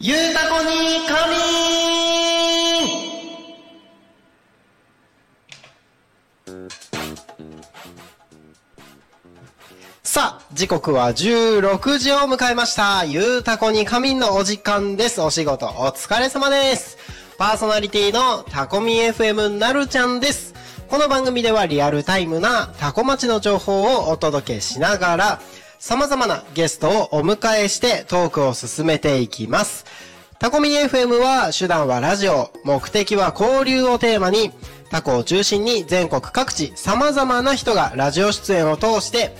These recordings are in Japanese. ゆうたこにかみん。さあ、時刻は16時を迎えました。ゆうたこにかみんのお時間です。お仕事お疲れ様です。パーソナリティのたこみ FM なるちゃんです。この番組ではリアルタイムなたこ町の情報をお届けしながら、様々なゲストをお迎えしてトークを進めていきます。タコミ FM は手段はラジオ、目的は交流をテーマに、タコを中心に全国各地様々な人がラジオ出演を通して、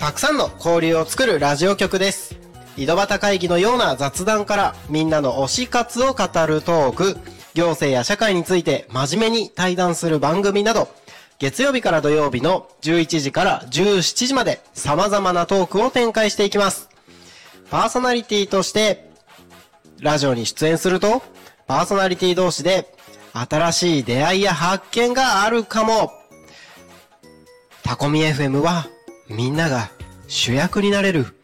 たくさんの交流を作るラジオ局です。井戸端会議のような雑談からみんなの推し活を語るトーク、行政や社会について真面目に対談する番組など、月曜日から土曜日の11時から17時まで様々なトークを展開していきます。パーソナリティとしてラジオに出演すると、パーソナリティ同士で新しい出会いや発見があるかも。タコミ FM はみんなが主役になれる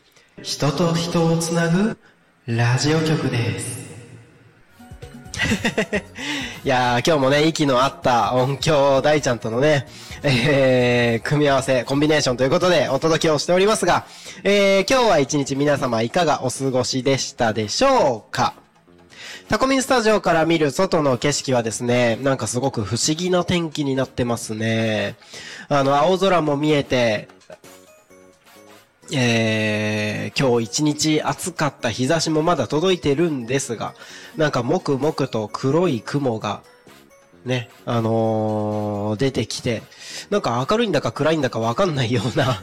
人と人をつなぐラジオ局です。いやー、今日もね、息の合った音響大ちゃんとのね、組み合わせ、コンビネーションということでお届けをしておりますが、今日は一日皆様いかがお過ごしでしたでしょうか。タコミンスタジオから見る外の景色はですね、なんかすごく不思議な天気になってますね。青空も見えて、今日一日暑かった日差しもまだ届いてるんですが、なんかもくもくと黒い雲がね、出てきて、なんか明るいんだか暗いんだかわかんないような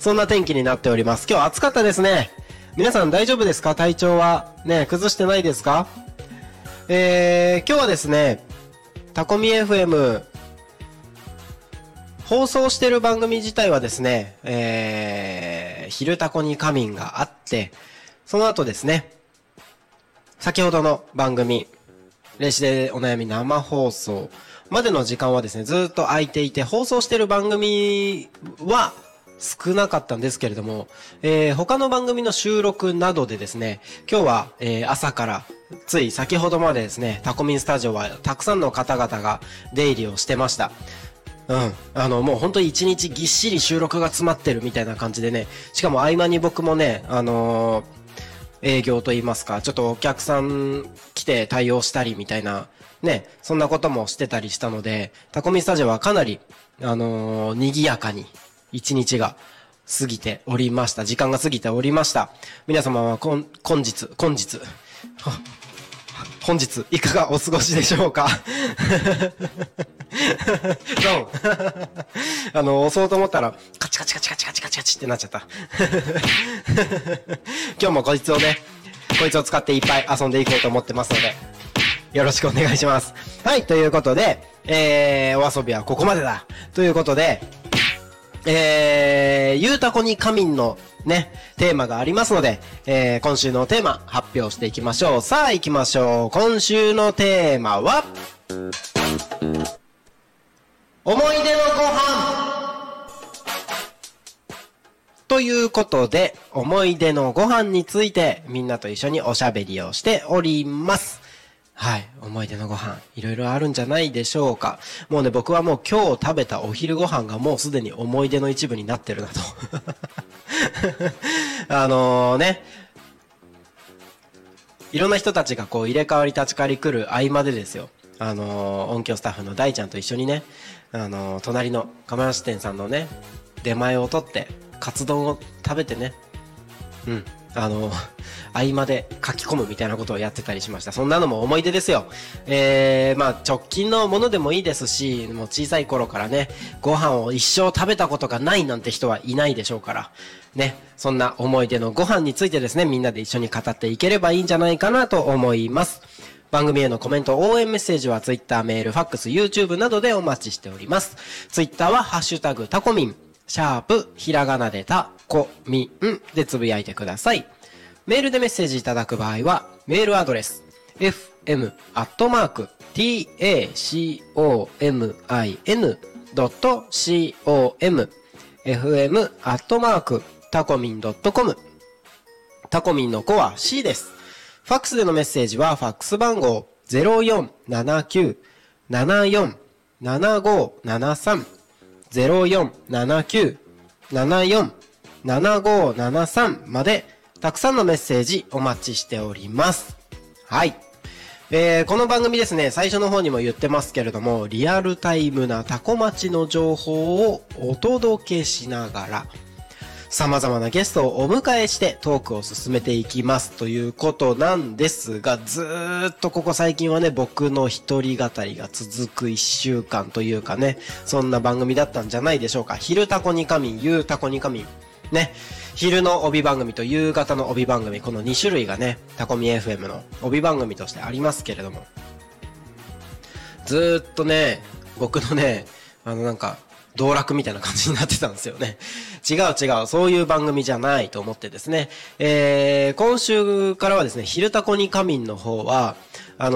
そんな天気になっております。今日暑かったですね。皆さん大丈夫ですか？体調はね、崩してないですか？今日はですね、タコミ FM 放送してる番組自体はですね、昼タコに仮眠があって、その後ですね、先ほどの番組、レシでお悩み生放送までの時間はですね、ずっと空いていて、放送してる番組は少なかったんですけれども、他の番組の収録などでですね、今日は、朝からつい先ほどまでですね、タコミンスタジオはたくさんの方々が出入りをしてました。うん。もう本当に一日ぎっしり収録が詰まってるみたいな感じでね。しかも合間に僕もね、営業と言いますか、ちょっとお客さん来て対応したりみたいな、ね、そんなこともしてたりしたので、タコミスタジオはかなり、賑やかに一日が過ぎておりました。時間が過ぎておりました。皆様は本日、いかがお過ごしでしょうか。ドン。押そうと思ったら、カチカチカチカチカチカチカチってなっちゃった。今日もこいつを使っていっぱい遊んでいこうと思ってますので、よろしくお願いします。はい、ということで、お遊びはここまでだ。ということで、ゆうたこにかみんのね、テーマがありますので、今週のテーマ発表していきましょう。さあ行きましょう。今週のテーマは、思い出のご飯ということで、思い出のご飯についてみんなと一緒におしゃべりをしております。はい。思い出のご飯、いろいろあるんじゃないでしょうか。もうね、僕はもう今日食べたお昼ご飯がもうすでに思い出の一部になってるなと。ね。いろんな人たちがこう入れ替わり立ち替わり来る合間でですよ。音響スタッフの大ちゃんと一緒にね、隣の釜飯店さんのね、出前を取って、カツ丼を食べてね。うん。合間で書き込むみたいなことをやってたりしました。そんなのも思い出ですよ。まあ直近のものでもいいですし、もう小さい頃からね、ご飯を一生食べたことがないなんて人はいないでしょうから、ね、そんな思い出のご飯についてですね、みんなで一緒に語っていければいいんじゃないかなと思います。番組へのコメント、応援メッセージは Twitter、メール、ファックス、YouTube などでお待ちしております。Twitter はハッシュタグタコミン。#ひらがなでたこみんでつぶやいてください。メールでメッセージいただく場合はメールアドレス fm@tacomin.com fm@tacomin.com タコミンの子は C です。ファックスでのメッセージはファックス番号 0479-74-7573 0479-74-7573 までたくさんのメッセージお待ちしております。はい。この番組ですね、最初の方にも言ってますけれども、リアルタイムなタコ町の情報をお届けしながら、様々なゲストをお迎えしてトークを進めていきますということなんですが、ずーっとここ最近はね、僕の一人語りが続く一週間というかね、そんな番組だったんじゃないでしょうか。昼タコに仮眠、夕タコに仮眠ね、昼の帯番組と夕方の帯番組、この2種類がね、タコミ FM の帯番組としてありますけれども、ずーっとね、僕のね、なんか道楽みたいな感じになってたんですよね。違う、そういう番組じゃないと思ってですね、今週からはですね、昼タコに仮眠の方は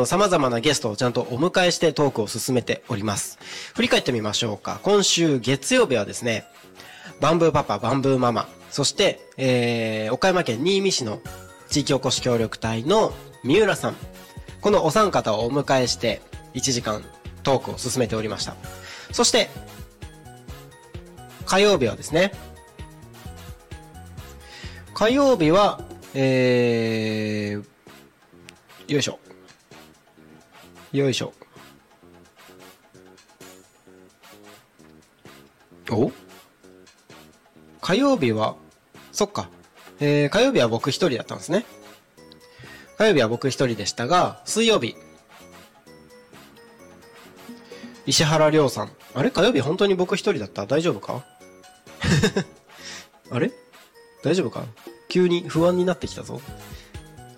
様々なゲストをちゃんとお迎えしてトークを進めております。振り返ってみましょうか。今週月曜日はですね、バンブーパパ、バンブーママ、そして、岡山県新見市の地域おこし協力隊の三浦さん、このお三方をお迎えして1時間トークを進めておりました。そして火曜日は、よいしょ。火曜日は、そっか。火曜日は僕一人だったんですね。火曜日は僕一人でしたが、水曜日、石原亮さん。あれ？火曜日本当に僕一人だった？大丈夫か？あれ？大丈夫か？急に不安になってきたぞ。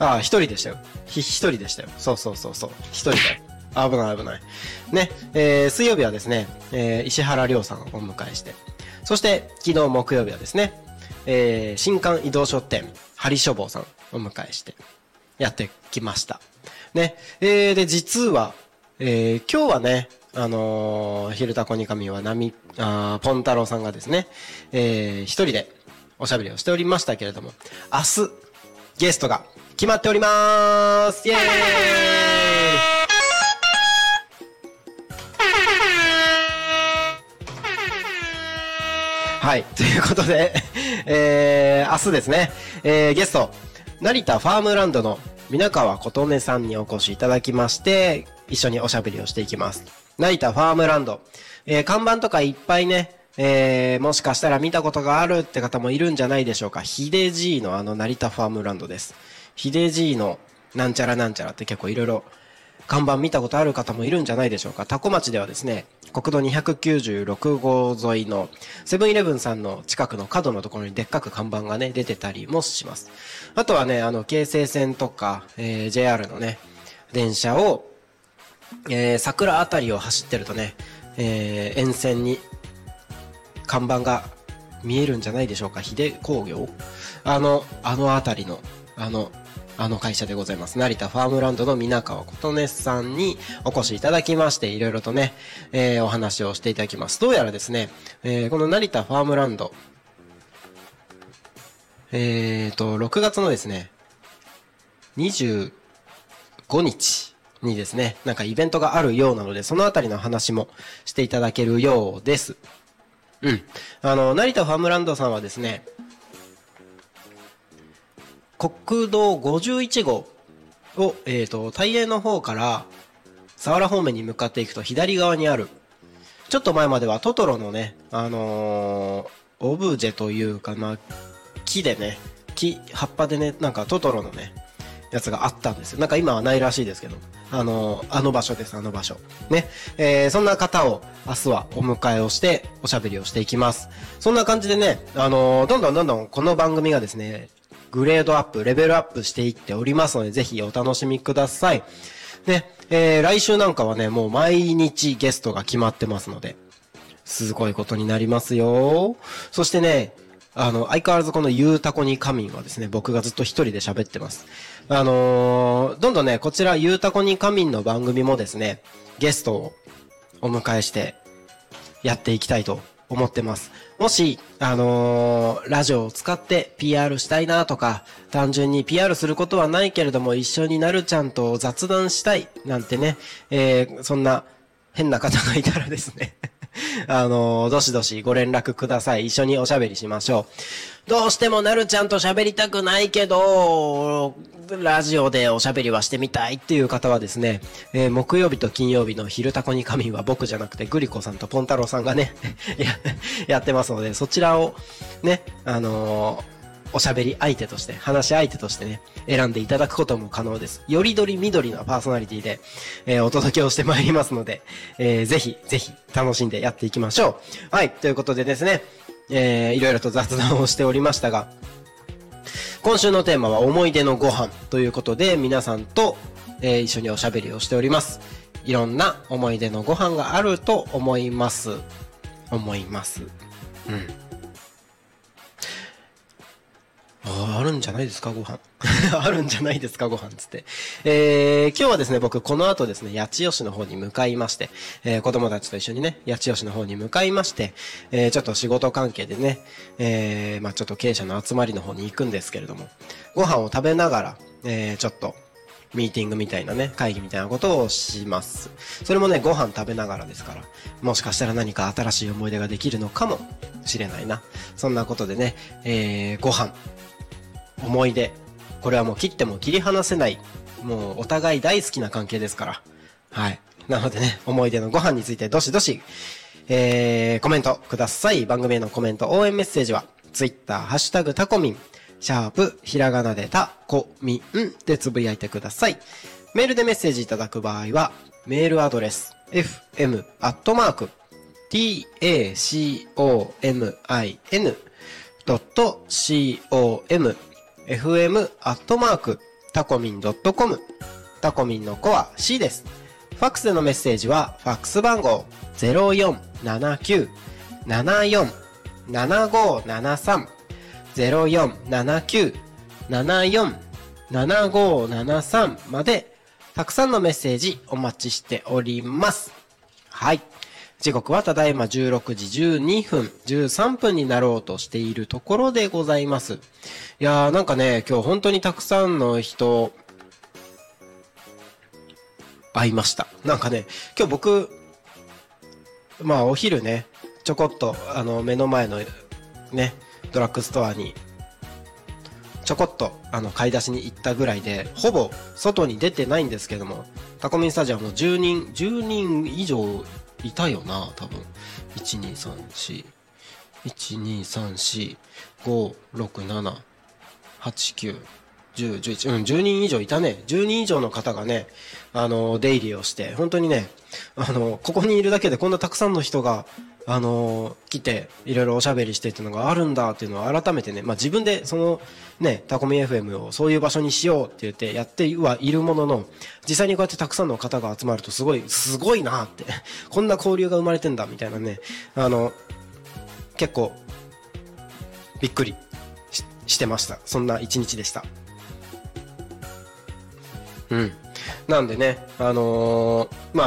ああ、一人でしたよ。そう。一人だよ。危ない。ね、水曜日はですね、石原亮さんをお迎えして。そして、昨日木曜日はですね、新館移動書店、針書房さんをお迎えして、やってきました。ね、で、実は、今日はね、昼タコに神はポン太郎さんがですね、一人でおしゃべりをしておりましたけれども、明日、ゲストが決まっておりまーす。イエーイはい、ということで、明日ですね、ゲスト、成田ファームランドの皆川琴音さんにお越しいただきまして、一緒におしゃべりをしていきます。成田ファームランド、看板とかいっぱいね、もしかしたら見たことがあるって方もいるんじゃないでしょうか。ヒデジーの成田ファームランドです。ヒデジーのなんちゃらなんちゃらって結構いろいろ看板見たことある方もいるんじゃないでしょうか。タコ町ではですね、国道296号沿いのセブンイレブンさんの近くの角のところにでっかく看板がね出てたりもします。あとはね、京成線とか、JR のね電車を桜あたりを走ってるとね、沿線に看板が見えるんじゃないでしょうか。秀工業、あたりのあの会社でございます。成田ファームランドの皆川琴音さんにお越しいただきまして、いろいろとね、お話をしていただきます。どうやらですね、この成田ファームランド、6月のですね25日にですね、なんかイベントがあるようなので、そのあたりの話もしていただけるようです。うん。成田ファームランドさんはですね、国道51号を、大栄の方から佐原方面に向かっていくと左側にある、ちょっと前まではトトロのね、オブジェというか、まあ、木でね、葉っぱでね、なんかトトロのね、やつがあったんですよ。なんか今はないらしいですけど、あの場所ね、そんな方を明日はお迎えをしておしゃべりをしていきます。そんな感じでね、どんどんこの番組がですね、グレードアップ、レベルアップしていっておりますので、ぜひお楽しみください。で、来週なんかはね、もう毎日ゲストが決まってますので、すごいことになりますよ。そしてね、相変わらずこのゆうたこにかみんはですね、僕がずっと一人で喋ってます。どんどんね、こちらゆうたこにかみんの番組もですね、ゲストをお迎えしてやっていきたいと思ってます。もし、ラジオを使って PR したいなとか、単純に PR することはないけれども、一緒になるちゃんと雑談したいなんてね、そんな変な方がいたらですね、どしどしご連絡ください。一緒におしゃべりしましょう。どうしてもなるちゃんと喋りたくないけど、ラジオでおしゃべりはしてみたいっていう方はですね、木曜日と金曜日の昼タコに神は僕じゃなくてグリコさんとポンタロウさんがねやってますので、そちらをね、おしゃべり相手として、話し相手としてね、選んでいただくことも可能です。よりどりみどりのパーソナリティで、お届けをしてまいりますので、ぜひぜひ楽しんでやっていきましょう。はい、ということでですね、いろいろと雑談をしておりましたが、今週のテーマは思い出のご飯ということで、皆さんと、一緒におしゃべりをしております。いろんな思い出のご飯があると思います。うん。あるんじゃないですか、ご飯。つって。今日はですね、僕この後ですね、八千代市の方に向かいまして、子供たちと一緒にね、八千代市の方に向かいまして、ちょっと仕事関係でね、まぁ、ちょっと経営者の集まりの方に行くんですけれども、ご飯を食べながら、ちょっと、ミーティングみたいなね、会議みたいなことをします。それもね、ご飯食べながらですから、もしかしたら何か新しい思い出ができるのかもしれないな。そんなことでね、ご飯、思い出、これはもう切っても切り離せない、もうお互い大好きな関係ですから。はい。なのでね、思い出のご飯についてどしどし、コメントください。番組へのコメント、応援メッセージは、Twitter、ハッシュタグタコミン、#ひらがなでタコミンでつぶやいてください。メールでメッセージいただく場合は、メールアドレス、fm@tacomin.com、fm@tacomin.com、 タコミンの子は C です。ファックスでのメッセージは、ファックス番号 0479-74-7573、0479-74-7573 まで、たくさんのメッセージお待ちしております。はい。時刻はただいま16時12分、13分になろうとしているところでございます。いやー、なんかね、今日本当にたくさんの人、会いました。なんかね、今日僕、まあお昼ね、ちょこっと目の前のね、ドラッグストアにちょこっと買い出しに行ったぐらいで、ほぼ外に出てないんですけども、タコミンスタジアムも10人以上いたよな、多分 1,2,3,4,5,6,7,8,9,10,11、10人以上いたね。10人以上の方がね、出入りをして、本当にね、ここにいるだけでこんなたくさんの人が来て、いろいろおしゃべりしてっていうのがあるんだっていうのを改めてね、まあ自分でそのね、タコミ FM をそういう場所にしようって言ってやってはいるものの、実際にこうやってたくさんの方が集まると、すごいなーってこんな交流が生まれてんだみたいなね、結構びっくり してました。そんな一日でした。うん。なんでね、まあ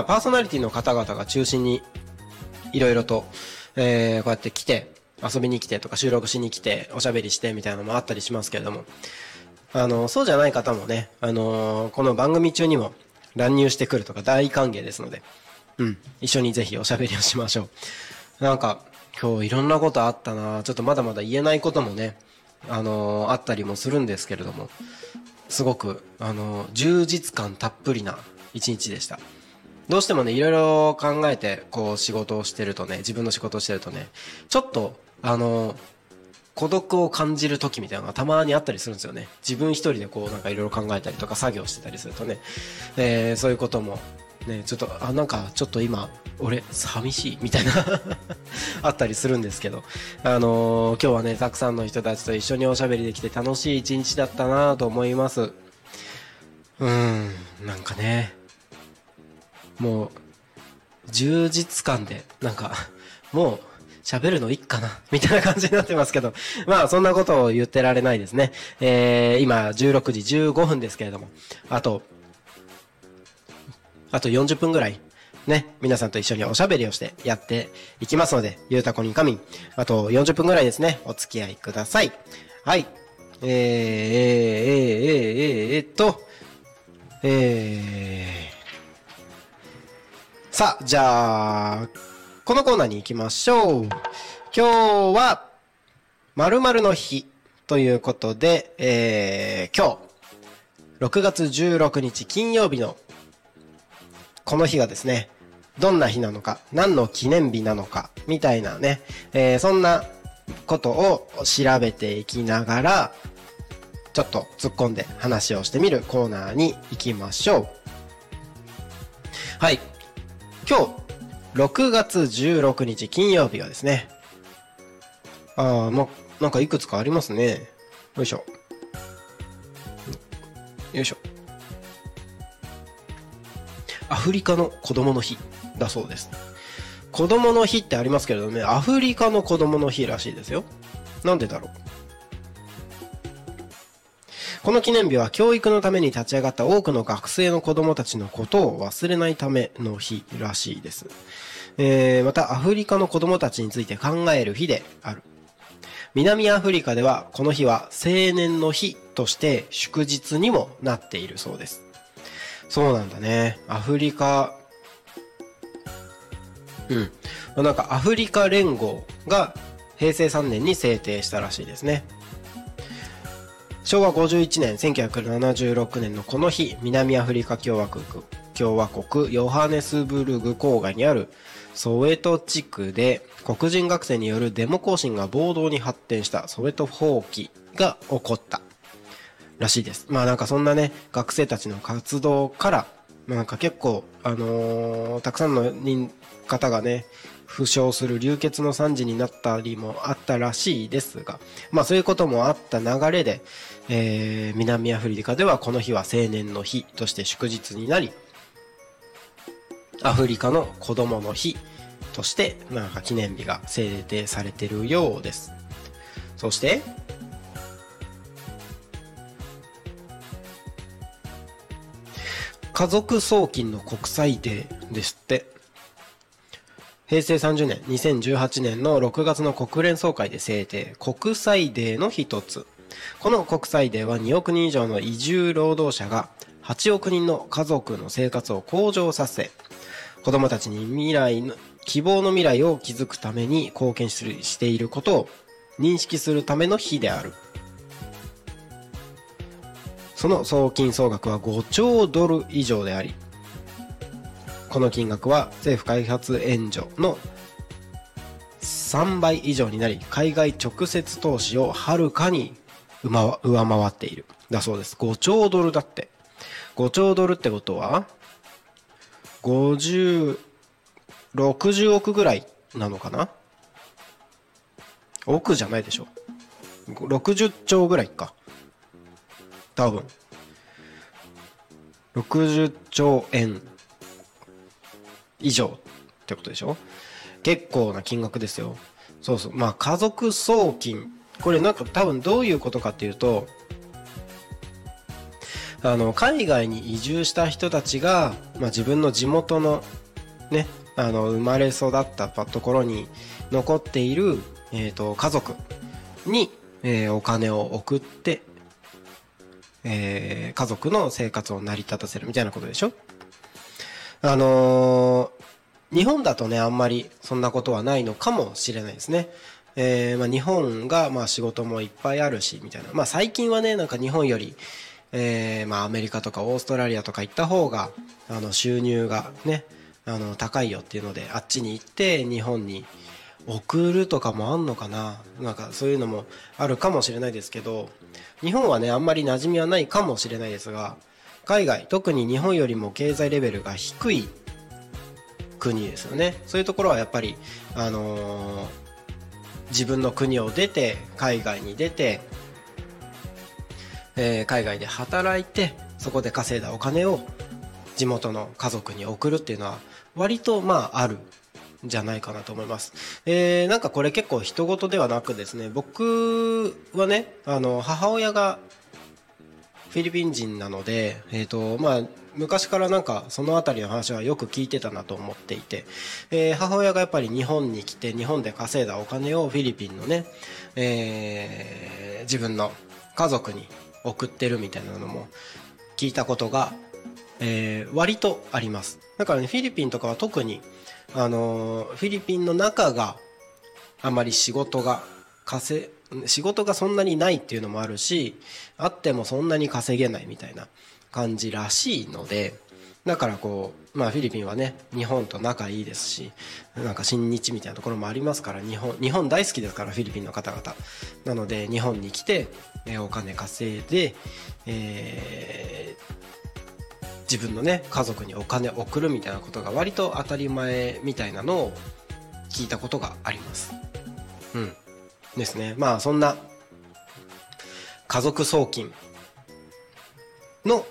パーソナリティの方々が中心にいろいろと、こうやって来て、遊びに来てとか収録しに来て、おしゃべりしてみたいなのもあったりしますけれども、そうじゃない方もね、この番組中にも乱入してくるとか大歓迎ですので、うん、一緒にぜひおしゃべりをしましょう。なんか、今日いろんなことあったな。ちょっとまだまだ言えないこともね、あったりもするんですけれども、すごく、充実感たっぷりな一日でした。どうしてもね、いろいろ考えて、こう、仕事をしてるとね、自分の仕事をしてるとね、ちょっと、孤独を感じる時みたいなのがたまにあったりするんですよね。自分一人でこう、なんかいろいろ考えたりとか、作業してたりするとね、そういうことも、ね、ちょっと、なんか、ちょっと今、俺、寂しいみたいな、あったりするんですけど、今日はね、たくさんの人たちと一緒におしゃべりできて楽しい一日だったなぁと思います。なんかね、もう充実感で、なんかもう喋るのいっかなみたいな感じになってますけど、まあそんなことを言ってられないですね。今16時15分ですけれども、あと40分ぐらいね、皆さんと一緒におしゃべりをしてやっていきますので、ゆうたこにかみん、あと40分ぐらいですね、お付き合いください。はい。さあ、じゃあ、このコーナーに行きましょう。今日は、〇〇の日ということで、今日、6月16日金曜日の、この日がですね、どんな日なのか、何の記念日なのか、みたいなね、そんなことを調べていきながら、ちょっと突っ込んで話をしてみるコーナーに行きましょう。はい。今日、6月16日金曜日はですね、なんかいくつかありますね。よいしょ。よいしょ。アフリカの子供の日だそうです。子供の日ってありますけれどね、アフリカの子供の日らしいですよ。なんでだろう。この記念日は教育のために立ち上がった多くの学生の子供たちのことを忘れないための日らしいです。またアフリカの子供たちについて考える日である。南アフリカではこの日は青年の日として祝日にもなっているそうです。そうなんだね。アフリカ、なんかアフリカ連合が平成3年に制定したらしいですね。昭和51年、1976年のこの日、南アフリカ共和国ヨハネスブルグ郊外にあるソエト地区で黒人学生によるデモ行進が暴動に発展したソエト蜂起が起こったらしいです。まあなんかそんなね、学生たちの活動から、なんか結構、たくさんの方がね、負傷する流血の惨事になったりもあったらしいですが、まあそういうこともあった流れで、南アフリカではこの日は青年の日として祝日になり、アフリカの子供の日としてなんか記念日が制定されているようです。そして、家族送金の国際デーですって。平成30年、2018年の6月の国連総会で制定、国際デーの一つ。この国際デーは2億人以上の移住労働者が8億人の家族の生活を向上させ、子供たちに希望の未来を築くために貢献していることを認識するための日である。その送金総額は5兆ドル以上であり、この金額は政府開発援助の3倍以上になり、海外直接投資をはるかに上回っているだそうです。5兆ドルだって。5兆ドルってことは、60億ぐらいなのかな？億じゃないでしょ。60兆ぐらいか。多分。60兆円。以上ってことでしょ。結構な金額ですよ。そうそう。まあ家族送金、これなんか多分どういうことかっていうと、海外に移住した人たちが、まあ、自分の地元のね、生まれ育ったところに残っている、家族に、お金を送って、家族の生活を成り立たせるみたいなことでしょ。日本だとね、あんまりそんなことはないのかもしれないですね。まあ、日本が、まあ、仕事もいっぱいあるし、みたいな。まあ、最近はね、なんか日本より、まあ、アメリカとかオーストラリアとか行った方が、収入がね、高いよっていうので、あっちに行って、日本に送るとかもあんのかな。なんか、そういうのもあるかもしれないですけど、日本はね、あんまり馴染みはないかもしれないですが、海外、特に日本よりも経済レベルが低い国ですよね。そういうところはやっぱり、自分の国を出て、海外に出て、海外で働いて、そこで稼いだお金を地元の家族に送るっていうのは、割とまああるんじゃないかなと思います。なんかこれ結構人事ではなくですね、僕はね、母親が、フィリピン人なので、まあ、昔からなんかそのあたりの話はよく聞いてたなと思っていて、母親がやっぱり日本に来て日本で稼いだお金をフィリピンのね、自分の家族に送ってるみたいなのも聞いたことが、割とあります。だからね、フィリピンとかは特に、フィリピンの中があまり仕事がそんなにないっていうのもあるし、あってもそんなに稼げないみたいな感じらしいので、だからこう、まあフィリピンはね、日本と仲いいですし、なんか親日みたいなところもありますから、日本大好きですから、フィリピンの方々。なので、日本に来て、お金稼いで、自分のね、家族にお金を送るみたいなことが割と当たり前みたいなのを聞いたことがあります。うん。ですね。まあそんな家族送金の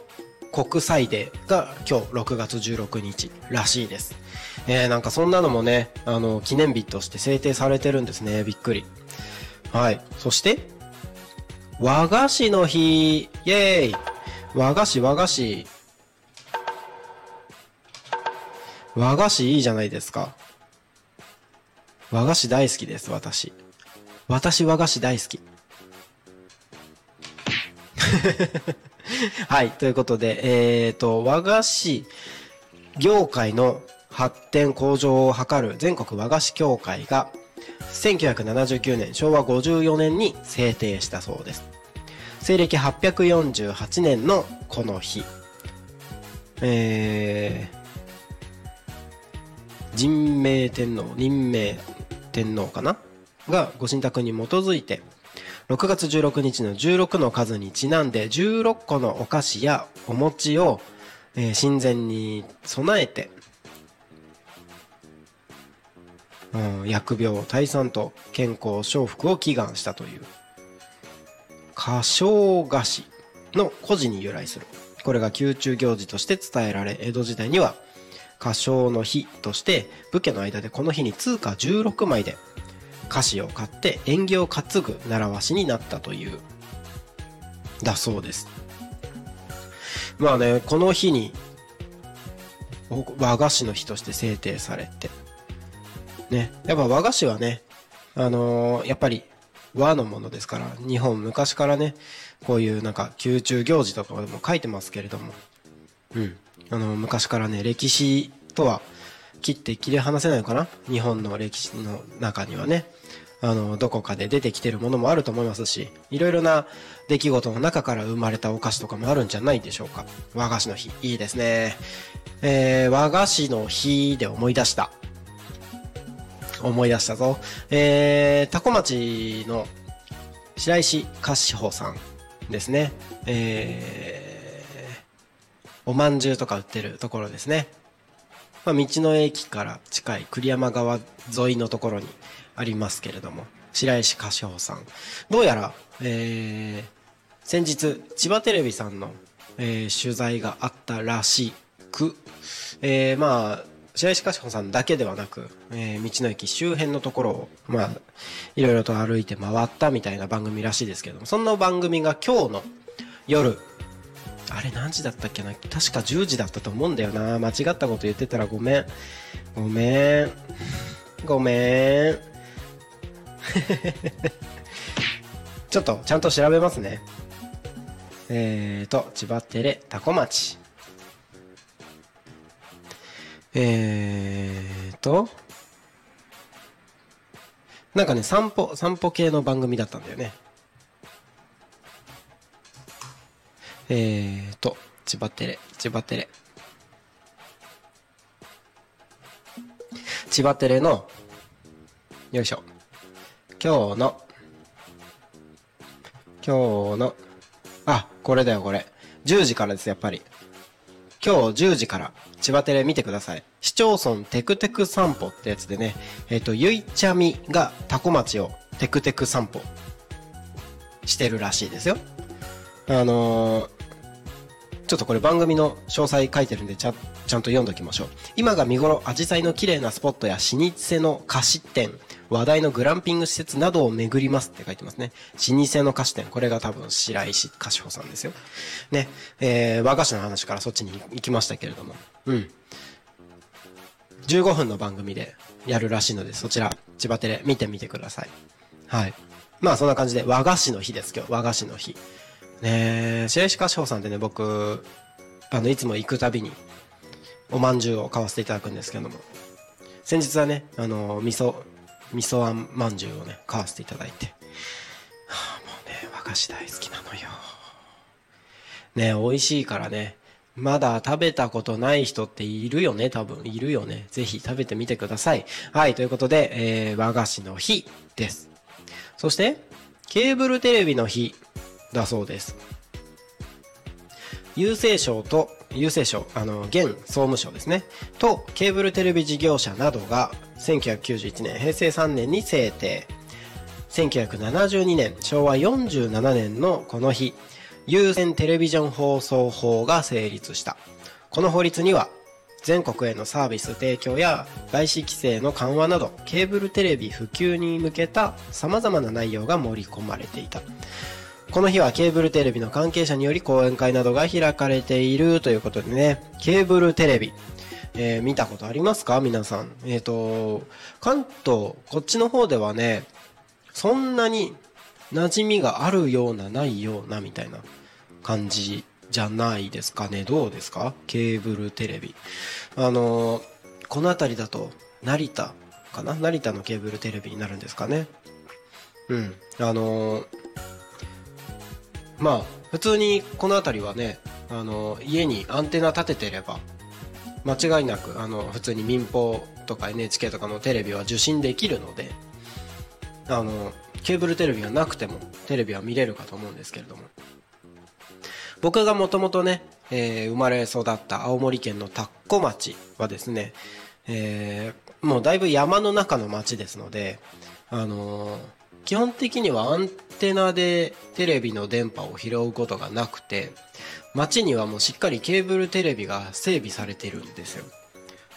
国際デーが今日6月16日らしいです。なんかそんなのもね、記念日として制定されてるんですね。びっくり。はい。そして和菓子の日、イエーイ。和菓子。和菓子いいじゃないですか。和菓子大好きです、私和菓子大好きはい、ということで、和菓子業界の発展向上を図る全国和菓子協会が1979年昭和54年に制定したそうです。西暦848年のこの日、任命天皇かながご神託に基づいて6月16日の16の数にちなんで16個のお菓子やお餅を、神前に備えて、疫病退散と健康承服を祈願したという華商菓子の故事に由来する。これが宮中行事として伝えられ、江戸時代には華商の日として武家の間でこの日に通貨16枚で菓子を買って縁起を担ぐ習わしになったというだそうです。まあね、この日に和菓子の日として制定されてね、やっぱ和菓子はね、やっぱり和のものですから、日本昔からね、こういうなんか宮中行事とかでも書いてますけれども、うん。昔からね、歴史とは切り離せないのかな。日本の歴史の中にはね、どこかで出てきてるものもあると思いますし、いろいろな出来事の中から生まれたお菓子とかもあるんじゃないでしょうか。和菓子の日、いいですね。和菓子の日で思い出したぞ。多古町の白石菓子舗さんですね。おまんじゅうとか売ってるところですね。まあ、道の駅から近い栗山川沿いのところにありますけれども、白石菓子舗さん。どうやら、先日、千葉テレビさんの、取材があったらしく、まあ、白石菓子舗さんだけではなく、道の駅周辺のところを、まあ、いろいろと歩いて回ったみたいな番組らしいですけれども、その番組が今日の夜、あれ何時だったっけな、確か10時だったと思うんだよな。間違ったこと言ってたらごめんちょっとちゃんと調べますね。千葉テレ多古町、なんかね、散歩系の番組だったんだよね。千葉テレの、よいしょ、今日の、あ、これだよ、これ10時からです。やっぱり今日10時から千葉テレ見てください。市町村テクテク散歩ってやつでね、ゆいちゃみが多古町をテクテク散歩してるらしいですよ。ちょっとこれ番組の詳細書いてるんで、ちゃんと読んどきましょう。今が見頃、紫陽花の綺麗なスポットや老舗の菓子店、話題のグランピング施設などを巡りますって書いてますね。老舗の菓子店、これが多分白石菓子舗さんですよね。和菓子の話からそっちに行きましたけれども、15分の番組でやるらしいので、そちら千葉テレ見てみてください。はい、まあそんな感じで和菓子の日です。今日和菓子の日ね。白石菓子舗さんってね、僕いつも行くたびにおまんじゅうを買わせていただくんですけども、先日はね、味噌あんまんじゅうをね買わせていただいて、もうね和菓子大好きなのよね。美味しいからね、まだ食べたことない人っているよね、多分いるよね。ぜひ食べてみてください。はい、ということで、和菓子の日です。そしてケーブルテレビの日だそうです。郵政省、現総務省ですね、とケーブルテレビ事業者などが1991年平成3年に制定。1972年昭和47年のこの日、有線テレビジョン放送法が成立した。この法律には全国へのサービス提供や外資規制の緩和など、ケーブルテレビ普及に向けた様々な内容が盛り込まれていた。この日はケーブルテレビの関係者により講演会などが開かれているということでね。ケーブルテレビ、見たことありますか皆さん。関東こっちの方ではね、そんなに馴染みがあるようなないようなみたいな感じじゃないですかね。どうですかケーブルテレビ。この辺りだと成田かな、成田のケーブルテレビになるんですかね。まあ普通にこの辺りはね、家にアンテナ立ててれば間違いなく普通に民放とか NHK とかのテレビは受信できるので、ケーブルテレビがなくてもテレビは見れるかと思うんですけれども、僕がもともとね、生まれ育った青森県の田子町はですね、もうだいぶ山の中の町ですので、基本的にはアンテナでテレビの電波を拾うことがなくて、街にはもうしっかりケーブルテレビが整備されてるんですよ。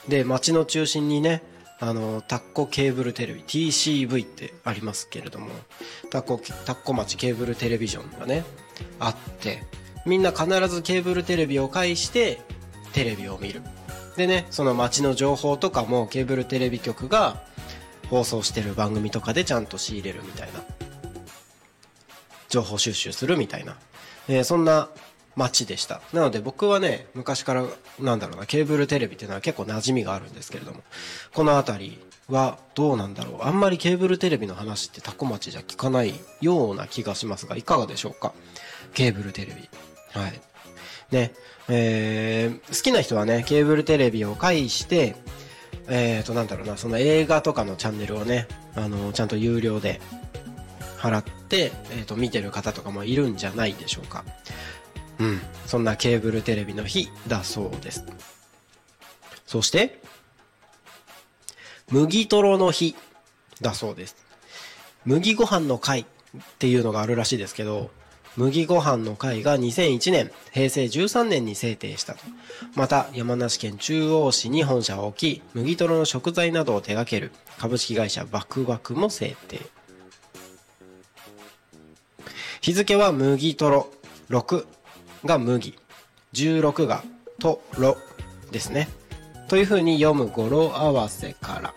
で、街の中心にね、タッコケーブルテレビ TCV ってありますけれども、タッコ町ケーブルテレビジョンがねあって、みんな必ずケーブルテレビを介してテレビを見る。でね、その街の情報とかもケーブルテレビ局が放送してる番組とかでちゃんと仕入れるみたいな、情報収集するみたいな、そんな街でした。なので僕はね、昔からケーブルテレビっていうのは結構馴染みがあるんですけれども、この辺りはどうなんだろう。あんまりケーブルテレビの話って多古町じゃ聞かないような気がしますが、いかがでしょうかケーブルテレビ。はいね、好きな人はねケーブルテレビを介して、その映画とかのチャンネルをね、ちゃんと有料で払って、見てる方とかもいるんじゃないでしょうか。そんなケーブルテレビの日だそうです。そして麦とろの日だそうです。麦ご飯の会っていうのがあるらしいですけど、麦ご飯の会が2001年、平成13年に制定したと。また、山梨県中央市に本社を置き、麦とろの食材などを手掛ける株式会社バクバクも制定。日付は麦とろ、6が麦、16がとろですね。という風に読む語呂合わせから、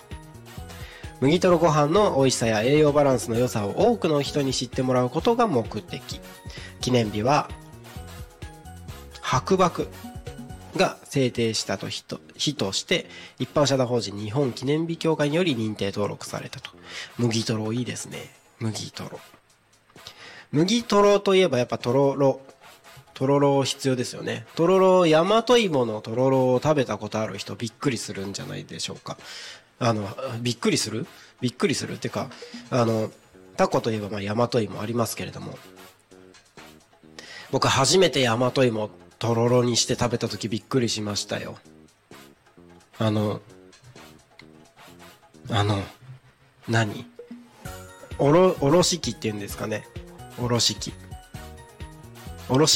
麦とろご飯の美味しさや栄養バランスの良さを多くの人に知ってもらうことが目的。記念日は白幕が制定したと日として一般社団法人日本記念日協会により認定登録されたと。麦とろいいですね。麦とろ、麦とろといえばやっぱとろろ必要ですよね。とろろ、大和芋のとろろを食べたことある人びっくりするんじゃないでしょうか。びっくりするってか、タコといえばまあ大和芋ありますけれども、僕初めて大和芋とろろにして食べた時びっくりしましたよ。おろし器っていうんですかね。おろし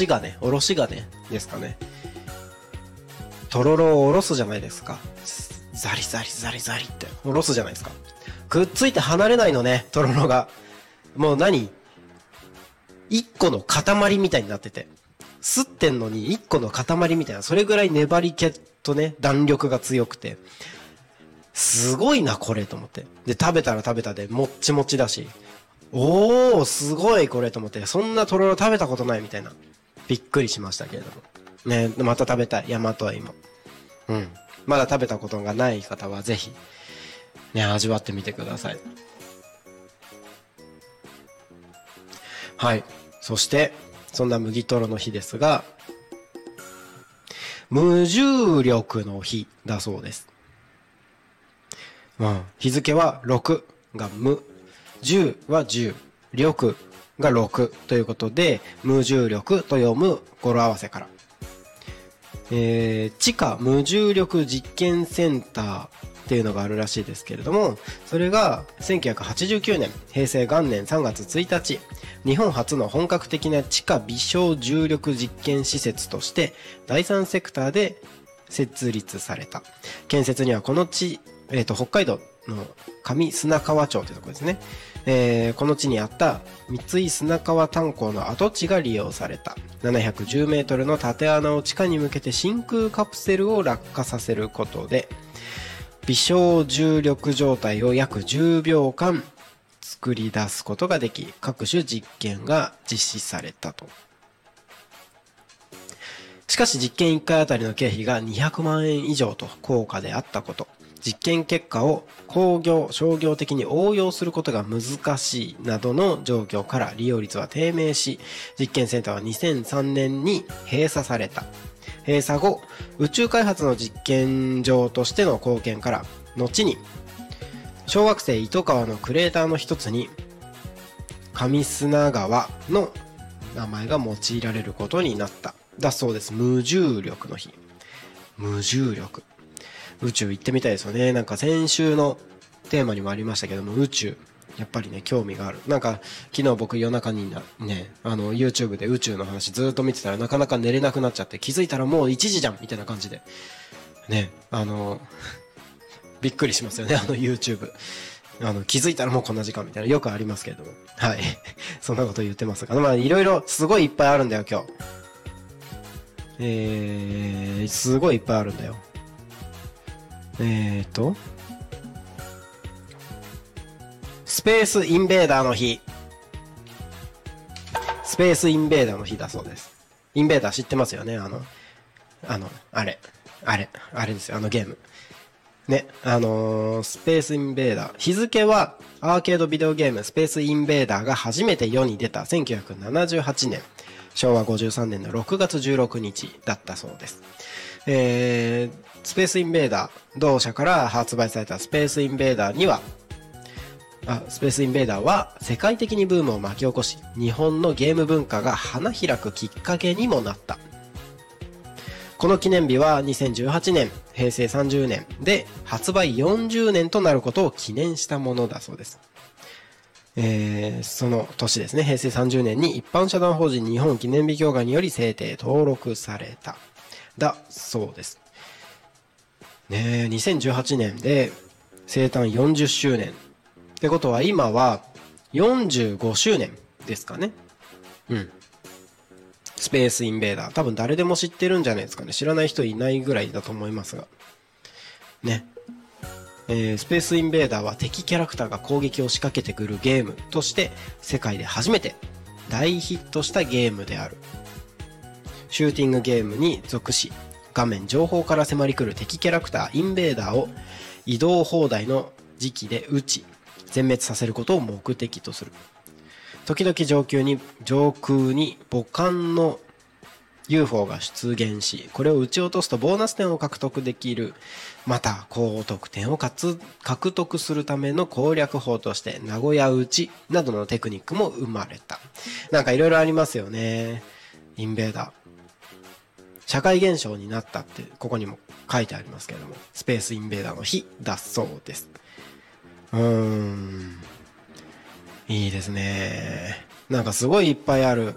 金ですかね。とろろをおろすじゃないですか。ザリザリっておろすじゃないですか。くっついて離れないのね、とろろが。もう何一個の塊みたいになってて。吸ってんのに一個の塊みたいな、それぐらい粘り気とね、弾力が強くて。すごいな、これと思って。で、食べたら食べたで、もっちもちだし。おー、すごいこれと思って。そんなとろろ食べたことないみたいな。びっくりしましたけれども。ね、また食べたい。大和は今。うん。まだ食べたことがない方はぜひ、ね、味わってみてください。はい。そして、そんな麦とろの日ですが、無重力の日だそうです。うん。日付は6が無、10は10、力が6ということで、無重力と読む語呂合わせから。地下無重力実験センターっていうのがあるらしいですけれども、それが1989年平成元年3月1日、日本初の本格的な地下微小重力実験施設として第3セクターで設立された。建設にはこの地、北海道の上砂川町というところですね、この地にあった三井砂川炭鉱の跡地が利用された。710メートルの縦穴を地下に向けて真空カプセルを落下させることで、微小重力状態を約10秒間作り出すことができ、各種実験が実施されたと。しかし実験1回あたりの経費が200万円以上と高価であったこと、実験結果を工業・商業的に応用することが難しいなどの状況から利用率は低迷し、実験センターは2003年に閉鎖された。閉鎖後、宇宙開発の実験場としての貢献から、後に小惑星糸川のクレーターの一つに上砂川の名前が用いられることになった。だそうです。無重力の日。無重力。宇宙行ってみたいですよね。なんか先週のテーマにもありましたけども、宇宙。やっぱりね、興味がある。なんか、昨日僕夜中にね、YouTube で宇宙の話ずっと見てたらなかなか寝れなくなっちゃって、気づいたらもう1時じゃんみたいな感じで。ね、びっくりしますよね、YouTube。気づいたらもうこんな時間みたいな、よくありますけれども。はい。そんなこと言ってますが。まあ、いろいろすごいいっぱいあるんだよ、今日。すごいいっぱいあるんだよ。スペースインベーダーの日。スペースインベーダーの日だそうです。インベーダー知ってますよね。あれですよ、ゲーム。ね、スペースインベーダー。日付はアーケードビデオゲームスペースインベーダーが初めて世に出た1978年、昭和53年の6月16日だったそうです。スペースインベーダー、同社から発売されたスペースインベーダーには、スペースインベーダーは世界的にブームを巻き起こし、日本のゲーム文化が花開くきっかけにもなった。この記念日は2018年、平成30年で発売40年となることを記念したものだそうです。その年ですね、平成30年に一般社団法人日本記念日協会により制定登録された。だそうです。ねえ、2018年で生誕40周年。ってことは今は45周年ですかね。うん。スペースインベーダー。多分誰でも知ってるんじゃないですかね。知らない人いないぐらいだと思いますが。ね。スペースインベーダーは敵キャラクターが攻撃を仕掛けてくるゲームとして世界で初めて大ヒットしたゲームである。シューティングゲームに属し、画面上方から迫り来る敵キャラクターインベーダーを移動放題の時期で撃ち、全滅させることを目的とする。時々上空に母艦の UFO が出現し、これを撃ち落とすとボーナス点を獲得できる。また高得点を獲得するための攻略法として名古屋撃ちなどのテクニックも生まれた。なんかいろいろありますよね、インベーダー。社会現象になったってここにも書いてありますけれども、スペースインベーダーの日だそうです。いいですね。なんかすごいいっぱいある。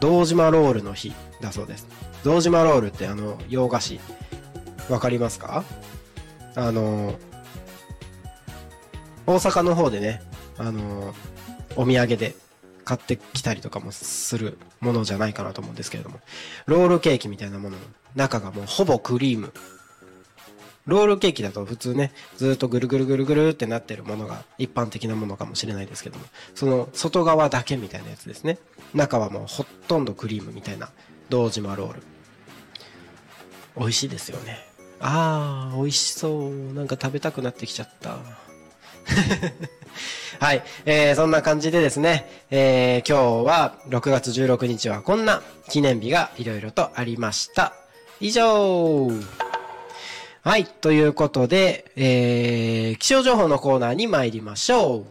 堂島ロールの日だそうです。堂島ロールって洋菓子わかりますか？大阪の方でね、お土産で買ってきたりとかもするものじゃないかなと思うんですけれども、ロールケーキみたいなものの中がもうほぼクリーム。ロールケーキだと普通ね、ずっとぐるぐるぐるぐるってなってるものが一般的なものかもしれないですけども、その外側だけみたいなやつですね。中はもうほとんどクリームみたいな堂島ロール、美味しいですよね。あー、美味しそう。なんか食べたくなってきちゃったはい、そんな感じでですね、今日は6月16日はこんな記念日がいろいろとありました。以上。はい、ということで、気象情報のコーナーに参りましょう。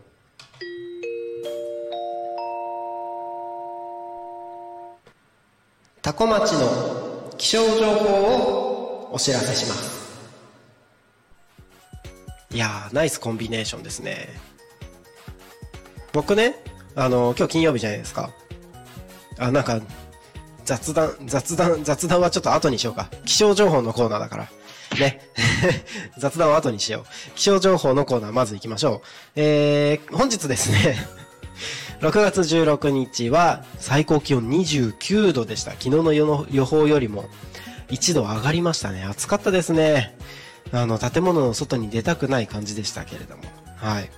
タコ町の気象情報をお知らせします。いやー、ナイスコンビネーションですね。僕ね、今日金曜日じゃないですか。あ、なんか雑談はちょっと後にしようか。気象情報のコーナーだからね雑談は後にしよう。気象情報のコーナーまず行きましょう。本日ですね6月16日は最高気温29度でした。昨日の予報よりも1度上がりましたね。暑かったですね。建物の外に出たくない感じでしたけれども、はい。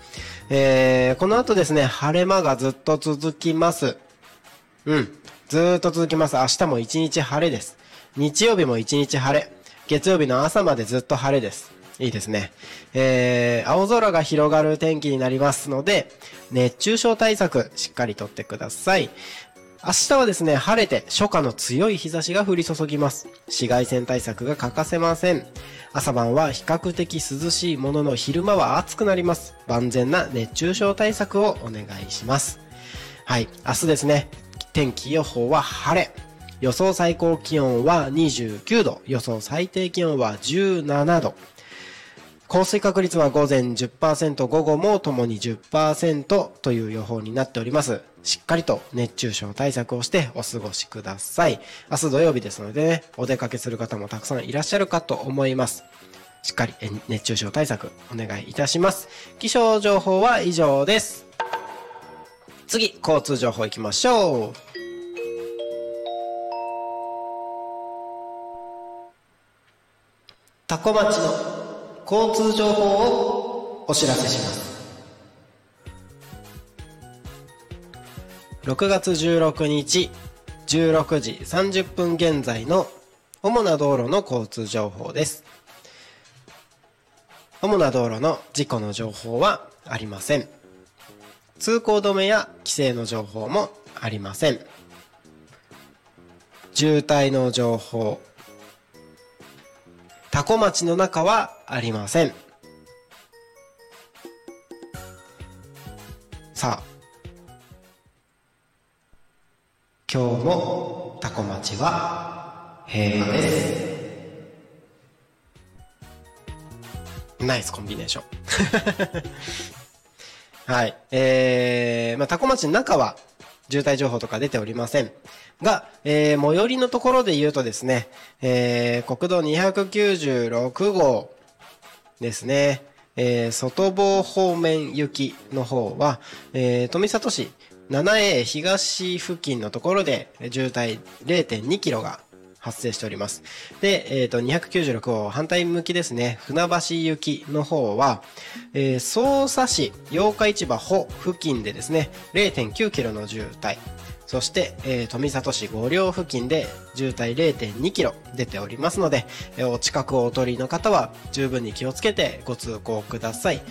この後ですね、晴れ間がずっと続きます。うん。ずっと続きます。明日も一日晴れです。日曜日も一日晴れ。月曜日の朝までずっと晴れです。いいですね。青空が広がる天気になりますので、熱中症対策しっかりとってください。明日はですね、晴れて初夏の強い日差しが降り注ぎます。紫外線対策が欠かせません。朝晩は比較的涼しいものの昼間は暑くなります。万全な熱中症対策をお願いします。はい、明日ですね、天気予報は晴れ。予想最高気温は29度。予想最低気温は17度。降水確率は午前 10%、午後もともに 10% という予報になっております。しっかりと熱中症対策をしてお過ごしください。明日土曜日ですのでね、お出かけする方もたくさんいらっしゃるかと思います。しっかり熱中症対策お願いいたします。気象情報は以上です。次、交通情報いきましょう。多古町の交通情報をお知らせします。6月16日16時30分現在の主な道路の交通情報です。主な道路の事故の情報はありません。通行止めや規制の情報もありません。渋滞の情報、多古町の中はありません。さあ、今日も多古町は平和です。ナイスコンビネーション。はい、多古町の中は渋滞情報とか出ておりませんが、最寄りのところで言うとですね、国道296号ですね、外房方面行きの方は、富里市 7A 東付近のところで渋滞 0.2 キロが発生しております。で、296号反対向きですね、船橋行きの方は、匝瑳市八日市場保付近でですね、0.9 キロの渋滞。そして、富里市五稜付近で渋滞 0.2 キロ出ておりますので、お近くをお取りの方は十分に気をつけてご通行ください。多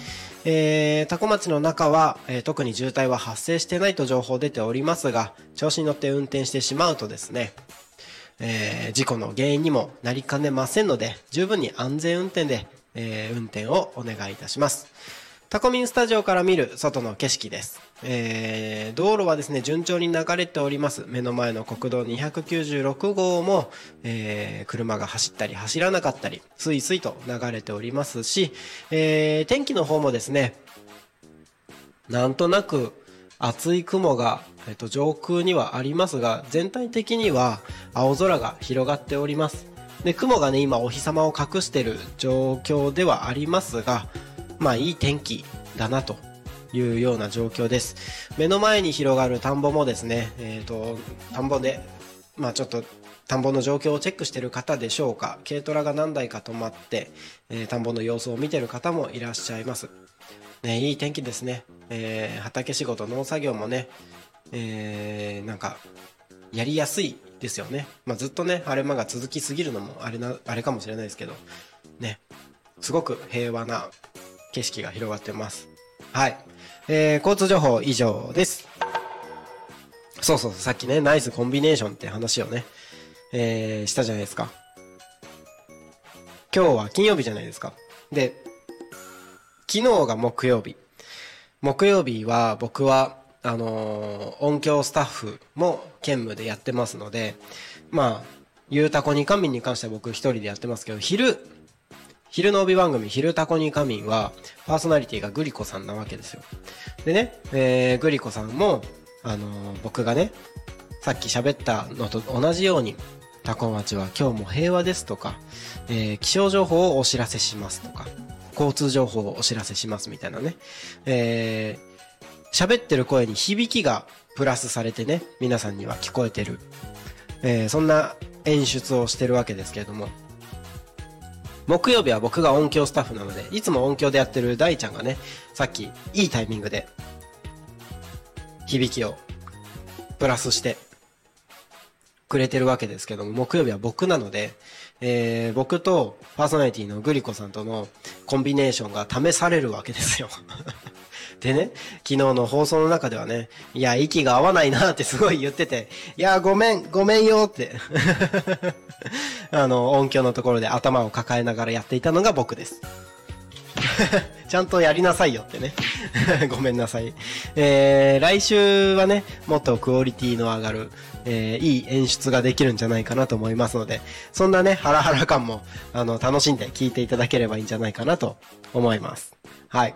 古町の中は、特に渋滞は発生してないと情報出ておりますが、調子に乗って運転してしまうとですね、事故の原因にもなりかねませんので、十分に安全運転で、運転をお願いいたします。タコミンスタジオから見る外の景色です。道路はですね、順調に流れております。目の前の国道296号も、車が走ったり走らなかったり、スイスイと流れておりますし、天気の方もですね、なんとなく厚い雲が、上空にはありますが、全体的には青空が広がっております。で、雲がね、今お日様を隠している状況ではありますが、まあいい天気だなというような状況です。目の前に広がる田んぼもですね、田んぼで、ちょっと田んぼの状況をチェックしている方でしょうか。軽トラが何台か止まって、田んぼの様子を見ている方もいらっしゃいます。ね、いい天気ですね。畑仕事、農作業もね、やりやすいですよね。ずっとね、晴れ間が続きすぎるのもあれかもしれないですけど、ね、すごく平和な景色が広がってます。はい。交通情報以上です。そう、さっきね、ナイスコンビネーションって話をね、したじゃないですか。今日は金曜日じゃないですか。で、昨日が木曜日。木曜日は僕は、音響スタッフも兼務でやってますので、ゆうたこにかみんに関しては僕一人でやってますけど、昼の帯番組、昼たこにかみんは、パーソナリティがグリコさんなわけですよ。でね、グリコさんも、僕がね、さっき喋ったのと同じように、たこ町は今日も平和ですとか、気象情報をお知らせしますとか、交通情報をお知らせしますみたいなね、喋ってる声に響きがプラスされてね、皆さんには聞こえてる、そんな演出をしてるわけですけれども、木曜日は僕が音響スタッフなので、いつも音響でやってる大ちゃんがね、さっきいいタイミングで響きをプラスしてくれてるわけですけども、木曜日は僕なので、僕とパーソナリティのグリコさんとのコンビネーションが試されるわけですよ。でね、昨日の放送の中ではね、いや、息が合わないなってすごい言ってて、いや、ごめんよって、音響のところで頭を抱えながらやっていたのが僕です。ちゃんとやりなさいよってね。ごめんなさい。来週はね、もっとクオリティの上がる、いい演出ができるんじゃないかなと思いますので、そんなね、ハラハラ感も、楽しんで聞いていただければいいんじゃないかなと思います。はい。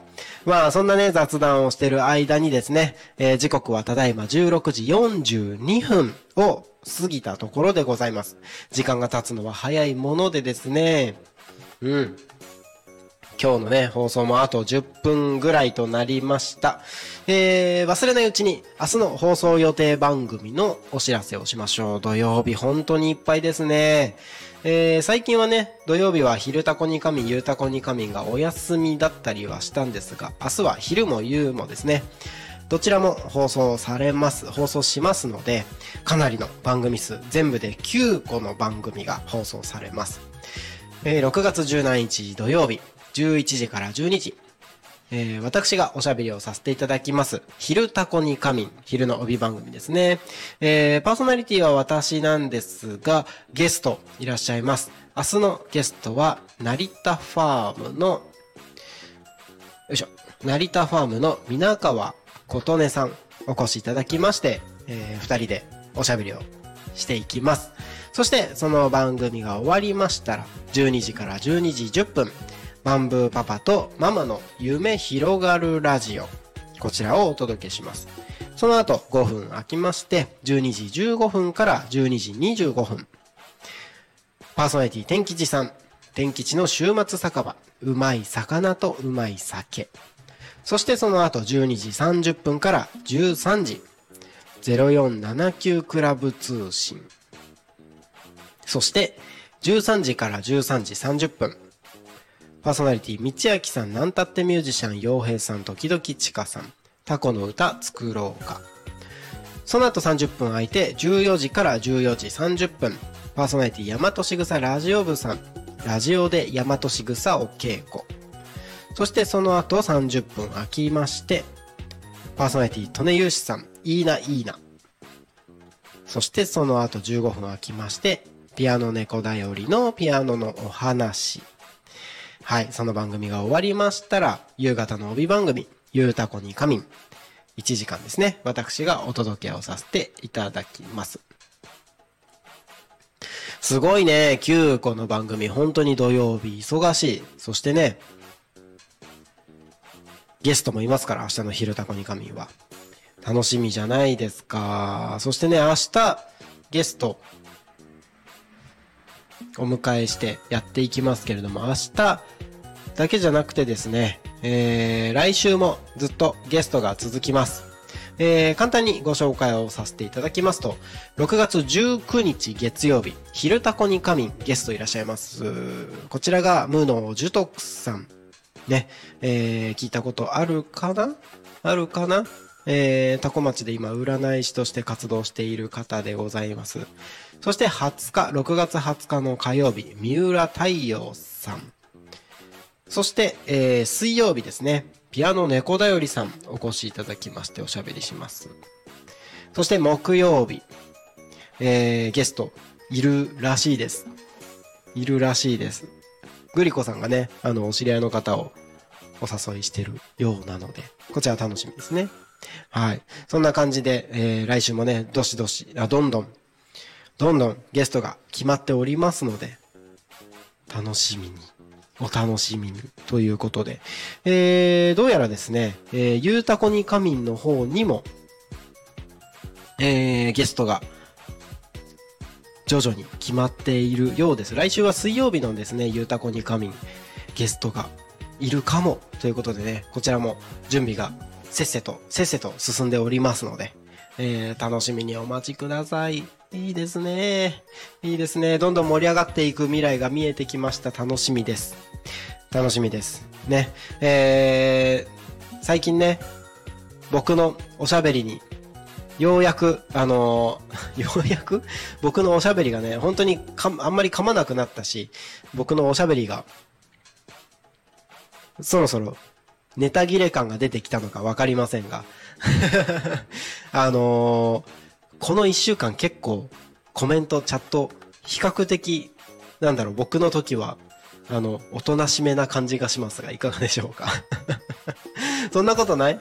そんなね、雑談をしてる間にですね、時刻はただいま16時42分を過ぎたところでございます。時間が経つのは早いものでですね、今日のね、放送もあと10分ぐらいとなりました。忘れないうちに明日の放送予定番組のお知らせをしましょう。土曜日本当にいっぱいですね。最近はね、土曜日は昼タコにかみん、夕タコにかみんがお休みだったりはしたんですが、明日は昼も夕もですね、どちらも放送しますので、かなりの番組数、全部で9個の番組が放送されます。6月17日土曜日、11時から12時、私がおしゃべりをさせていただきます。昼タコにかみん、昼の帯番組ですね。パーソナリティは私なんですが、ゲストいらっしゃいます。明日のゲストは、成田ファームの皆川琴音さん、お越しいただきまして、2人でおしゃべりをしていきます。そして、その番組が終わりましたら、12時から12時10分、バンブーパパとママの夢広がるラジオ、こちらをお届けします。その後5分空きまして、12時15分から12時25分、パーソナリティ天吉さん、天吉の週末酒場、うまい魚とうまい酒。そしてその後12時30分から13時、0479クラブ通信。そして13時から13時30分パーソナリティ、道明さん、なんたってミュージシャン、陽平さん、時々ちかさん、タコの歌、作ろうか。その後30分空いて、14時から14時30分、パーソナリティ、大和しぐさラジオ部さん、ラジオで大和しぐさお稽古。そしてその後30分空きまして、パーソナリティ、とねゆうしさん、いいないいな。そしてその後15分空きまして、ピアノ猫だよりのピアノのお話。はい、その番組が終わりましたら、夕方の帯番組、ゆうたこにかみん、1時間ですね、私がお届けをさせていただきます。すごいね、9個の番組、本当に土曜日忙しい。そしてね、ゲストもいますから、明日の昼たこにかみんは。楽しみじゃないですか。そしてね、明日、ゲスト、お迎えしてやっていきますけれども、明日だけじゃなくてですね、来週もずっとゲストが続きます。簡単にご紹介をさせていただきますと、6月19日月曜日、昼タコに神ゲストいらっしゃいます。こちらがムーのジュトクさん。ね、聞いたことあるかな、タコ町で今占い師として活動している方でございます。そして6月20日の火曜日、三浦太陽さん。そして、水曜日ですね、ピアノ猫だよりさんお越しいただきましておしゃべりします。そして木曜日、ゲストいるらしいです。グリコさんがね、お知り合いの方をお誘いしてるようなので、こちら楽しみですね。はい。そんな感じで、来週もね、どんどんゲストが決まっておりますので、お楽しみにということで、どうやらですね、ゆうたこにかみんの方にも、ゲストが徐々に決まっているようです。来週は水曜日のですね、ゆうたこにかみんゲストがいるかもということでね、こちらも準備がせっせと進んでおりますので、楽しみにお待ちください。いいですね。どんどん盛り上がっていく未来が見えてきました。楽しみです。ね。最近ね、僕のおしゃべりに、ようやく僕のおしゃべりがね、本当にあんまり噛まなくなったし、僕のおしゃべりが、そろそろ、ネタ切れ感が出てきたのかわかりませんが。この一週間結構コメント、チャット、比較的、僕の時は、おとなしめな感じがしますが、いかがでしょうか。そんなことない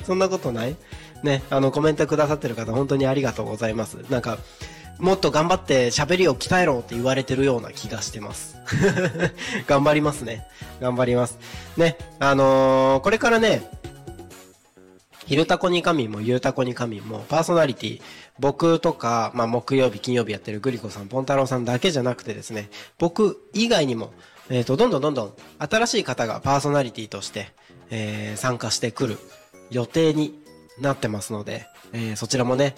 ね、コメントくださってる方、本当にありがとうございます。なんか、もっと頑張って喋りを鍛えろって言われてるような気がしてます。頑張ります。ね、これからね、ひるたこにかみんもゆうたこにかみんもパーソナリティ、僕とか、木曜日、金曜日やってるグリコさん、ポンタロウさんだけじゃなくてですね、僕以外にも、どんどん新しい方がパーソナリティとして、参加してくる予定になってますので、そちらもね、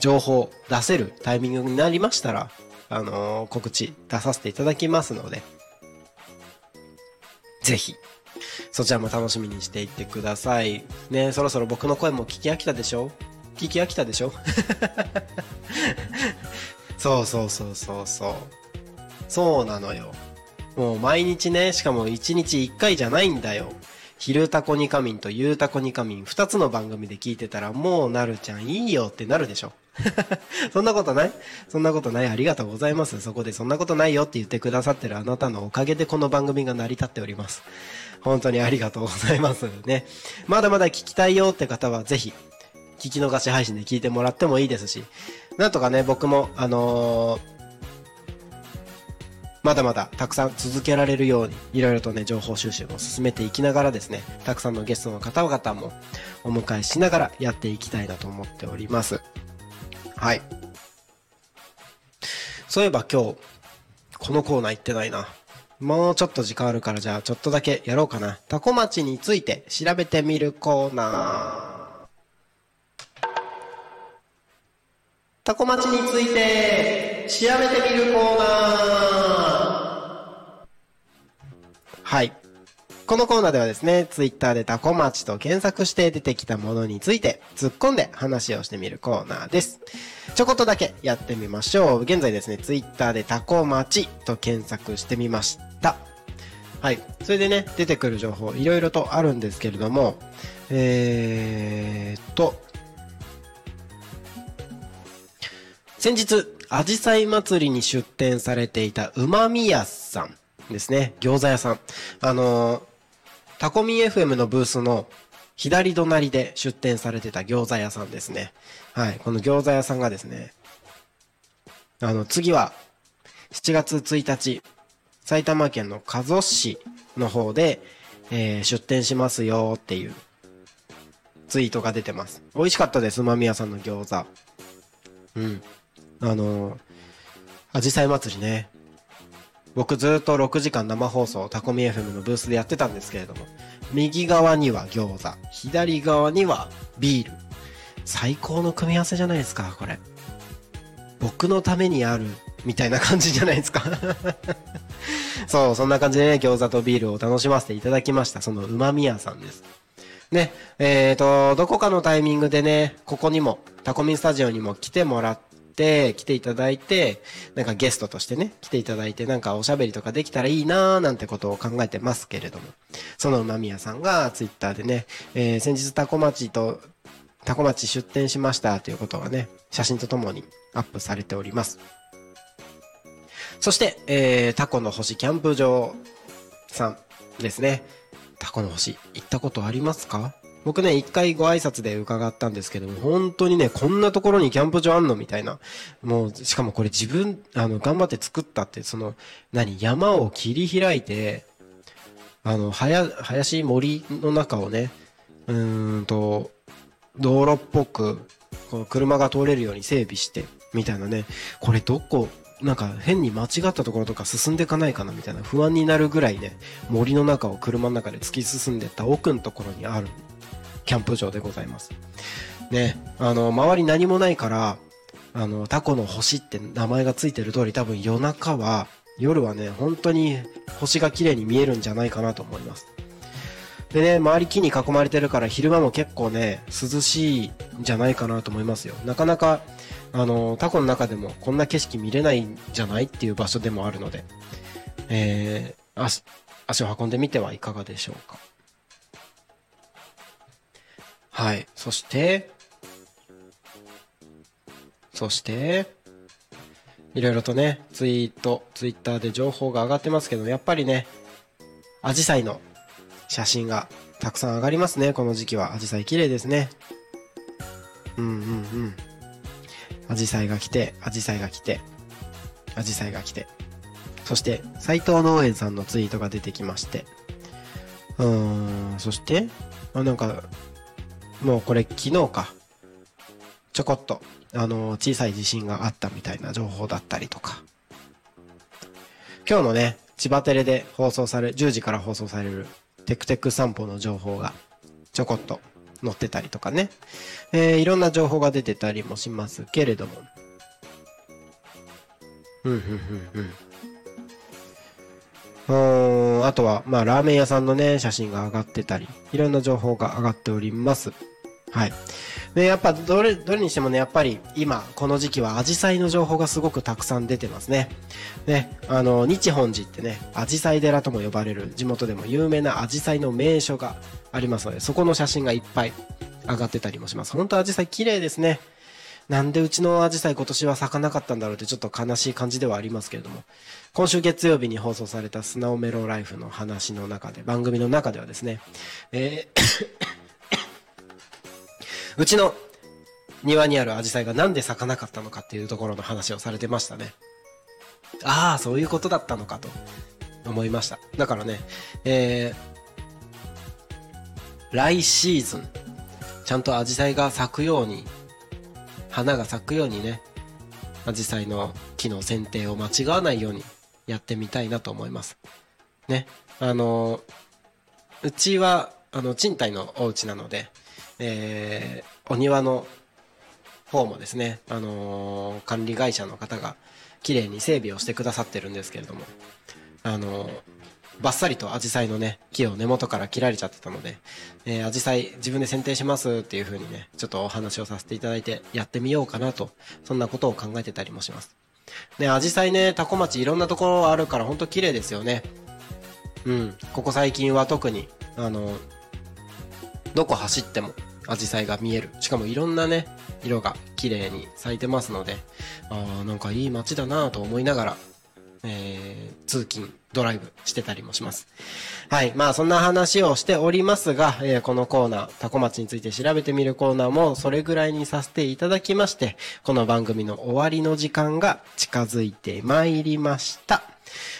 情報出せるタイミングになりましたら、告知出させていただきますので、ぜひそちらも楽しみにしていってくださいね。そろそろ僕の声も聞き飽きたでしょそうなのよ。もう毎日ね、しかも1日1回じゃないんだよ。ひるたこにかみんとゆうたこにかみん、2つの番組で聞いてたら、もうなるちゃんいいよってなるでしょそんなことない。ありがとうございます。そこでそんなことないよって言ってくださってるあなたのおかげで、この番組が成り立っております。本当にありがとうございますね。まだまだ聞きたいよって方は、ぜひ聞き逃し配信で聞いてもらってもいいですし、なんとかね、僕もまだまだたくさん続けられるように、いろいろとね、情報収集も進めていきながらですね、たくさんのゲストの方々もお迎えしながらやっていきたいなと思っております。はい。そういえば今日、このコーナー行ってないな。もうちょっと時間あるから、じゃあちょっとだけやろうかな。タコ町について調べてみるコーナー。タコ町について調べてみるコーナー。はい。このコーナーではですね、ツイッターでタコ町と検索して出てきたものについて突っ込んで話をしてみるコーナーです。ちょこっとだけやってみましょう。現在ですね、ツイッターでタコ町と検索してみました。はい。それでね、出てくる情報いろいろとあるんですけれども、先日、アジサイ祭りに出店されていたうまみやさんですね。餃子屋さん。タコミン FM のブースの左隣で出店されてた餃子屋さんですね。はい。この餃子屋さんがですね、次は7月1日、埼玉県の加須市の方で、出店しますよっていうツイートが出てます。美味しかったです、うまみやさんの餃子。うん。アジサイ祭りね、僕ずっと6時間生放送タコミ FM のブースでやってたんですけれども、右側には餃子、左側にはビール、最高の組み合わせじゃないですか。これ僕のためにあるみたいな感じじゃないですかそう、そんな感じで、ね、餃子とビールを楽しませていただきました。そのうまみ屋さんですね。どこかのタイミングでね、ここにもタコミンスタジオにも来てもらって、来ていただいて、なんかゲストとしてね来ていただいて、なんかおしゃべりとかできたらいいなーなんてことを考えてますけれども、そのうまみ屋さんがツイッターでね、先日タコ町出店しましたということがね、写真とともにアップされております。そして、タコの星キャンプ場さんですね。タコの星行ったことありますか？僕ね、一回ご挨拶で伺ったんですけども、本当にね、こんなところにキャンプ場あんのみたいな。もうしかもこれ自分頑張って作ったって、その山を切り開いて、林森の中をね、道路っぽくこう車が通れるように整備してみたいなね。これどこなんか変に間違ったところとか進んでいかないかなみたいな不安になるぐらいね、森の中を車の中で突き進んでった奥のところにあるキャンプ場でございますね。周り何もないから、タコの星って名前がついてる通り、多分夜はね、本当に星が綺麗に見えるんじゃないかなと思います。でね、周り木に囲まれてるから昼間も結構ね涼しいんじゃないかなと思いますよ。なかなかタコの中でもこんな景色見れないんじゃないっていう場所でもあるので、足を運んでみてはいかがでしょうか。はい。そしていろいろとね、ツイッターで情報が上がってますけど、やっぱりね、紫陽花の写真がたくさん上がりますね。この時期は紫陽花綺麗ですね。紫陽花が来て、そして斉藤農園さんのツイートが出てきまして、そしてなんかもうこれ昨日か、ちょこっと小さい地震があったみたいな情報だったりとか、今日のね千葉テレで10時から放送されるテクテク散歩の情報がちょこっと載ってたりとかね、いろんな情報が出てたりもしますけれども、あとはラーメン屋さんのね写真が上がってたり、いろんな情報が上がっております。はい。で、やっぱどれにしてもね、やっぱり今この時期はアジサイの情報がすごくたくさん出てますね。ね、日本寺ってね、アジサイ寺とも呼ばれる地元でも有名なアジサイの名所がありますので、そこの写真がいっぱい上がってたりもします。本当アジサイ綺麗ですね。なんでうちのアジサイ今年は咲かなかったんだろうってちょっと悲しい感じではありますけれども、今週月曜日に放送されたスナオメロライフの話の中で、番組の中ではですね、うちの庭にあるアジサイがなんで咲かなかったのかっていうところの話をされてましたね。ああ、そういうことだったのかと思いました。だからね、来シーズン、ちゃんとアジサイが咲くように、花が咲くようにね、アジサイの木の剪定を間違わないようにやってみたいなと思います。ね、うちは賃貸のお家なので、お庭の方もですね、管理会社の方が綺麗に整備をしてくださってるんですけれども、バッサリとアジサイのね木を根元から切られちゃってたので、アジサイ自分で剪定しますっていう風にね、ちょっとお話をさせていただいてやってみようかなと、そんなことを考えてたりもします。で、アジサイね、多古町いろんなところあるから本当綺麗ですよね。うん、ここ最近は特にどこ走ってもアジサイが見える。しかもいろんなね色が綺麗に咲いてますので、なんかいい街だなと思いながら、通勤ドライブしてたりもします。はい。まあそんな話をしておりますが、このコーナータコ町について調べてみるコーナーもそれぐらいにさせていただきまして、この番組の終わりの時間が近づいてまいりました。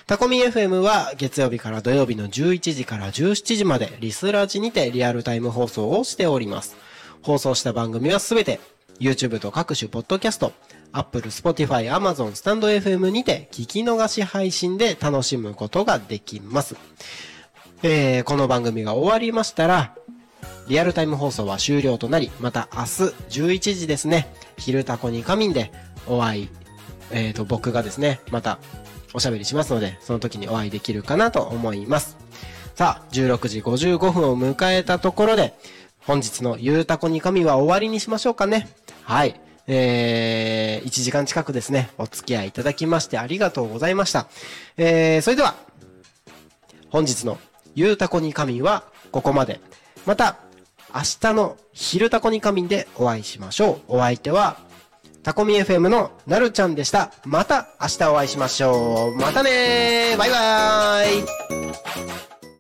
タコミ FM は月曜日から土曜日の11時から17時までリスラジにてリアルタイム放送をしております。放送した番組はすべて YouTube と各種ポッドキャスト、Apple、Spotify、Amazon、stand.fm にて聞き逃し配信で楽しむことができます。この番組が終わりましたら、リアルタイム放送は終了となり、また明日11時ですね、昼タコに仮眠でお会い、僕がですね、またおしゃべりしますので、その時にお会いできるかなと思います。さあ、16時55分を迎えたところで、本日のゆうたこに神は終わりにしましょうかね。はい。1時間近くですね、お付き合いいただきましてありがとうございました。それでは、本日のゆうたこに神はここまで。また、明日の昼たこに神でお会いしましょう。お相手は、たこみ FM のなるちゃんでした。また明日お会いしましょう。またねー。バイバーイ。